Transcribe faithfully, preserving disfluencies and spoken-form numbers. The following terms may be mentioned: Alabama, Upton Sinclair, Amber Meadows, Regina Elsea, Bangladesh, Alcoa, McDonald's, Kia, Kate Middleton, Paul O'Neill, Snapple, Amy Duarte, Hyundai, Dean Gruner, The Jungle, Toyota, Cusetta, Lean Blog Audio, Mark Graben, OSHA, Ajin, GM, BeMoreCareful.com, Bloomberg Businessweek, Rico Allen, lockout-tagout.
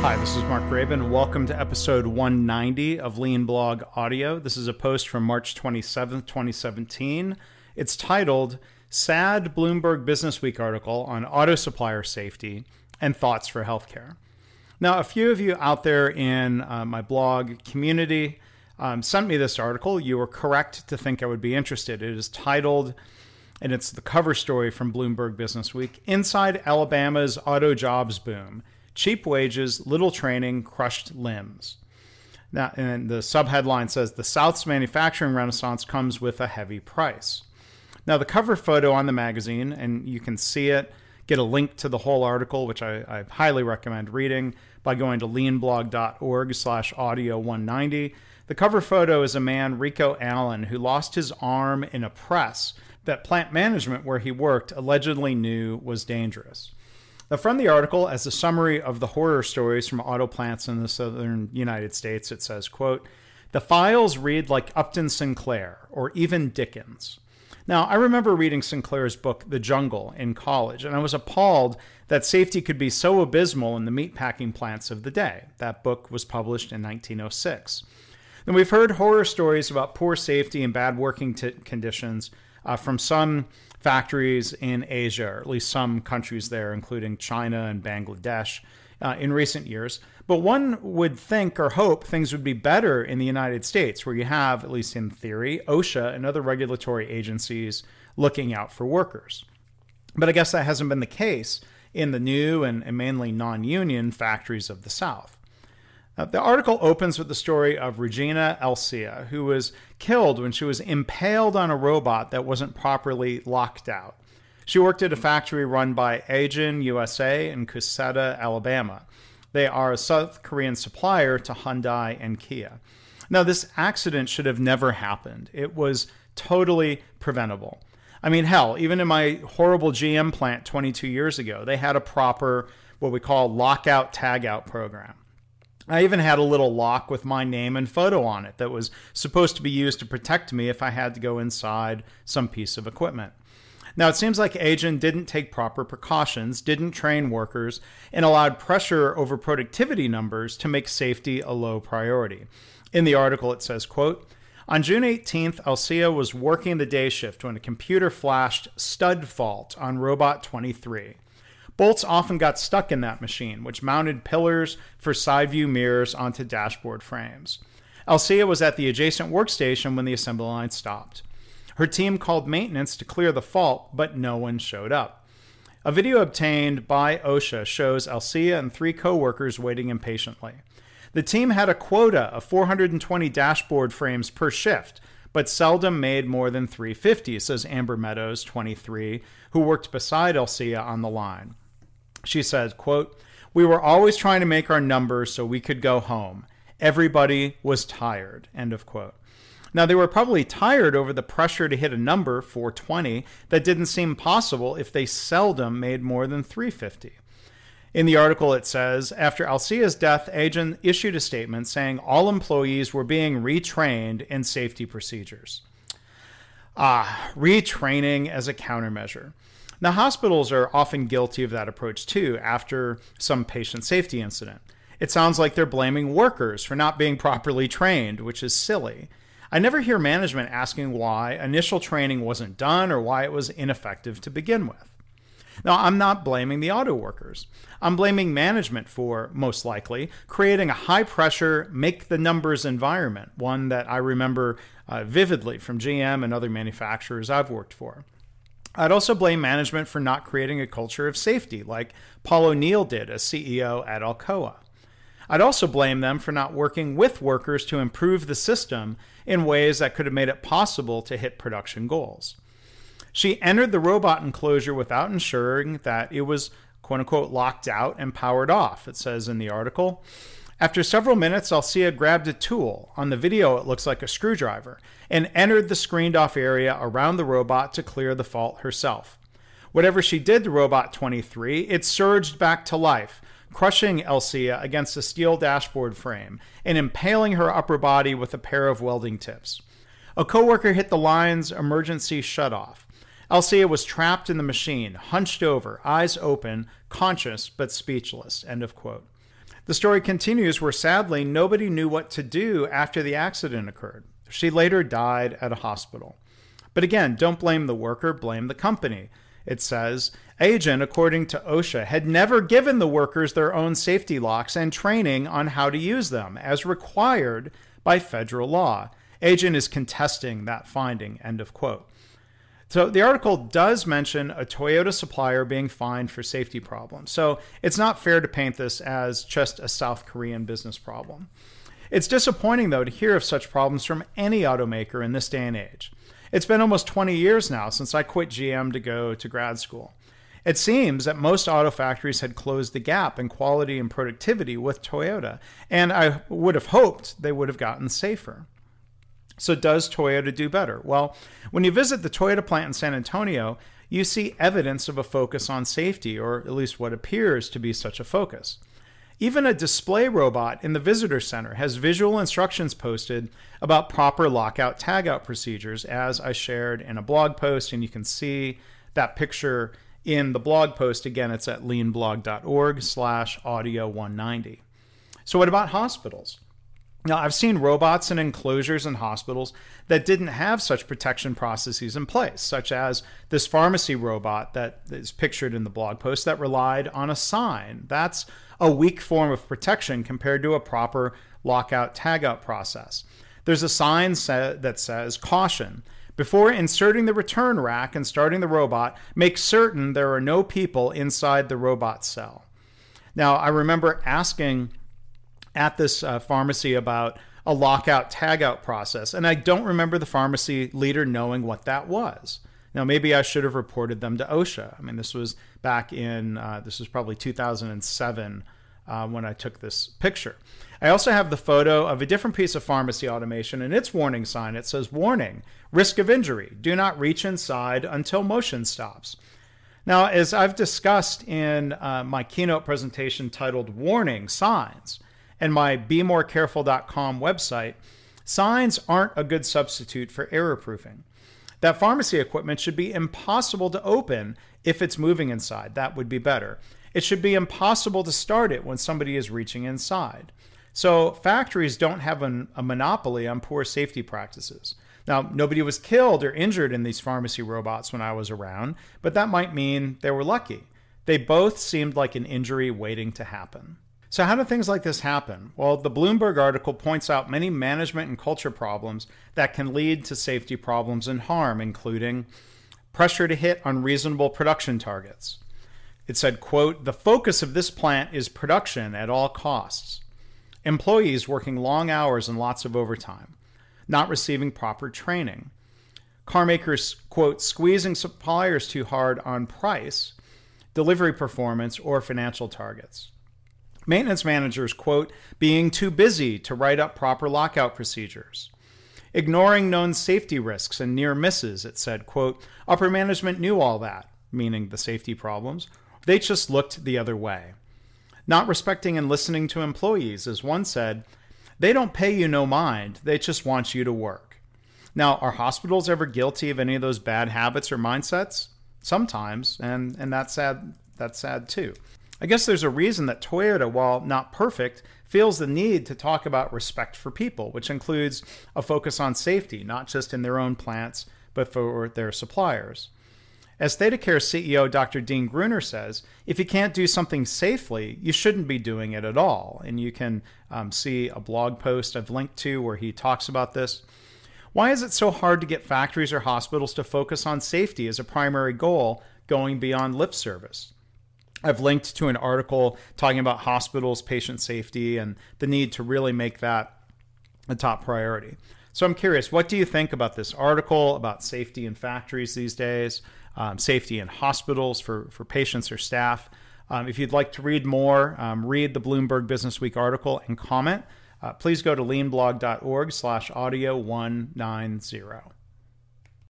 Hi, this is Mark Graben, and welcome to episode one ninety of Lean Blog Audio. This is a post from March twenty-seventh, twenty seventeen. It's titled, Sad Bloomberg Businessweek Article on Auto Supplier Safety and Thoughts for Healthcare. Now, a few of you out there in uh, my blog community um, sent me this article. You were correct to think I would be interested. It is titled, and it's the cover story from Bloomberg Businessweek, Inside Alabama's Auto Jobs Boom. Cheap wages, little training, crushed limbs. Now, and the subheadline says, the South's manufacturing renaissance comes with a heavy price. Now, the cover photo on the magazine, and you can see it, get a link to the whole article, which I, I highly recommend reading by going to leanblog dot org slash audio one ninety. The cover photo is a man, Rico Allen, who lost his arm in a press that plant management where he worked allegedly knew was dangerous. Now, from the article, as a summary of the horror stories from auto plants in the southern United States, it says, quote, the files read like Upton Sinclair or even Dickens. Now, I remember reading Sinclair's book, The Jungle, in college, and I was appalled that safety could be so abysmal in the meatpacking plants of the day. That book was published in nineteen oh six. Then we've heard horror stories about poor safety and bad working t- conditions uh, from some factories in Asia, or at least some countries there, including China and Bangladesh, uh, in recent years. But one would think or hope things would be better in the United States, where you have, at least in theory, OSHA and other regulatory agencies looking out for workers. But I guess that hasn't been the case in the new and, and mainly non-union factories of the South. Uh, the article opens with the story of Regina Elsea, who was killed when she was impaled on a robot that wasn't properly locked out. She worked at a factory run by Ajin, U S A, in Cusetta, Alabama. They are a South Korean supplier to Hyundai and Kia. Now, this accident should have never happened. It was totally preventable. I mean, hell, even in my horrible G M plant twenty-two years ago, they had a proper, what we call, lockout-tagout program. I even had a little lock with my name and photo on it that was supposed to be used to protect me if I had to go inside some piece of equipment. Now, it seems like Ajin didn't take proper precautions, didn't train workers, and allowed pressure over productivity numbers to make safety a low priority. In the article, it says, quote, on June eighteenth, Elsea was working the day shift when a computer flashed stud fault on robot twenty-three. Bolts often got stuck in that machine, which mounted pillars for side view mirrors onto dashboard frames. Elsea was at the adjacent workstation when the assembly line stopped. Her team called maintenance to clear the fault, but no one showed up. A video obtained by OSHA shows Elsea and three co-workers waiting impatiently. The team had a quota of four hundred twenty dashboard frames per shift, but seldom made more than three hundred fifty, says Amber Meadows, twenty-three, who worked beside Elsea on the line. She said, quote, we were always trying to make our numbers so we could go home. Everybody was tired, end of quote. Now, they were probably tired over the pressure to hit a number, four hundred twenty, that didn't seem possible if they seldom made more than three hundred fifty. In the article, it says, after Alsea's death, Ajin issued a statement saying all employees were being retrained in safety procedures. Ah, retraining as a countermeasure. Now, hospitals are often guilty of that approach, too, after some patient safety incident. It sounds like they're blaming workers for not being properly trained, which is silly. I never hear management asking why initial training wasn't done or why it was ineffective to begin with. Now, I'm not blaming the auto workers. I'm blaming management for, most likely, creating a high-pressure, make-the-numbers environment, one that I remember uh, vividly from G M and other manufacturers I've worked for. I'd also blame management for not creating a culture of safety, like Paul O'Neill did as C E O at Alcoa. I'd also blame them for not working with workers to improve the system in ways that could have made it possible to hit production goals. She entered the robot enclosure without ensuring that it was, quote-unquote, locked out and powered off, it says in the article. After several minutes, Elsea grabbed a tool. On the video, it looks like a screwdriver, and entered the screened-off area around the robot to clear the fault herself. Whatever she did to Robot twenty-three, it surged back to life, crushing Elsea against a steel dashboard frame and impaling her upper body with a pair of welding tips. A coworker hit the line's emergency shutoff. Elsea was trapped in the machine, hunched over, eyes open, conscious but speechless, end of quote. The story continues where sadly nobody knew what to do after the accident occurred. She later died at a hospital. But again, don't blame the worker, blame the company. It says, Ajin, according to OSHA, had never given the workers their own safety locks and training on how to use them as required by federal law. Ajin is contesting that finding, end of quote. So the article does mention a Toyota supplier being fined for safety problems. So it's not fair to paint this as just a South Korean business problem. It's disappointing, though, to hear of such problems from any automaker in this day and age. It's been almost twenty years now since I quit G M to go to grad school. It seems that most auto factories had closed the gap in quality and productivity with Toyota, and I would have hoped they would have gotten safer. So does Toyota do better? Well, when you visit the Toyota plant in San Antonio, you see evidence of a focus on safety, or at least what appears to be such a focus. Even a display robot in the visitor center has visual instructions posted about proper lockout tagout procedures, as I shared in a blog post, and you can see that picture in the blog post. Again, it's at leanblog dot org slash audio one ninety. So what about hospitals? Now, I've seen robots in enclosures in hospitals that didn't have such protection processes in place, such as this pharmacy robot that is pictured in the blog post that relied on a sign. That's a weak form of protection compared to a proper lockout-tagout process. There's a sign sa- that says, "Caution. Before inserting the return rack and starting the robot, make certain there are no people inside the robot cell." Now, I remember asking at this uh, pharmacy about a lockout tagout process, and I don't remember the pharmacy leader knowing what that was. Now, maybe I should have reported them to OSHA. I mean, this was back in, uh, this was probably two thousand seven uh, when I took this picture. I also have the photo of a different piece of pharmacy automation and its warning sign. It says, "Warning, risk of injury. Do not reach inside until motion stops." Now, as I've discussed in uh, my keynote presentation titled "Warning Signs," and my Be More Careful dot com website, signs aren't a good substitute for error proofing. That pharmacy equipment should be impossible to open if it's moving inside. That would be better. It should be impossible to start it when somebody is reaching inside. So factories don't have an, a monopoly on poor safety practices. Now, nobody was killed or injured in these pharmacy robots when I was around, but that might mean they were lucky. They both seemed like an injury waiting to happen. So how do things like this happen? Well, the Bloomberg article points out many management and culture problems that can lead to safety problems and harm, including pressure to hit unreasonable production targets. It said, quote, "The focus of this plant is production at all costs. Employees working long hours and lots of overtime, not receiving proper training. Carmakers, quote, squeezing suppliers too hard on price, delivery performance, or financial targets. Maintenance managers, quote, being too busy to write up proper lockout procedures. Ignoring known safety risks and near misses," it said, quote, "upper management knew all that," meaning the safety problems. "They just looked the other way. Not respecting and listening to employees," as one said, "they don't pay you no mind. They just want you to work." Now, are hospitals ever guilty of any of those bad habits or mindsets? Sometimes, and, and that's sad. That's sad too. I guess there's a reason that Toyota, while not perfect, feels the need to talk about respect for people, which includes a focus on safety, not just in their own plants, but for their suppliers. As ThetaCare C E O Doctor Dean Gruner says, if you can't do something safely, you shouldn't be doing it at all. And you can um, see a blog post I've linked to where he talks about this. Why is it so hard to get factories or hospitals to focus on safety as a primary goal, going beyond lip service? I've linked to an article talking about hospitals, patient safety, and the need to really make that a top priority. So I'm curious, what do you think about this article about safety in factories these days, um, safety in hospitals for, for patients or staff? Um, if you'd like to read more, um, read the Bloomberg Businessweek article and comment. Uh, please go to leanblog dot org slash audio one ninety.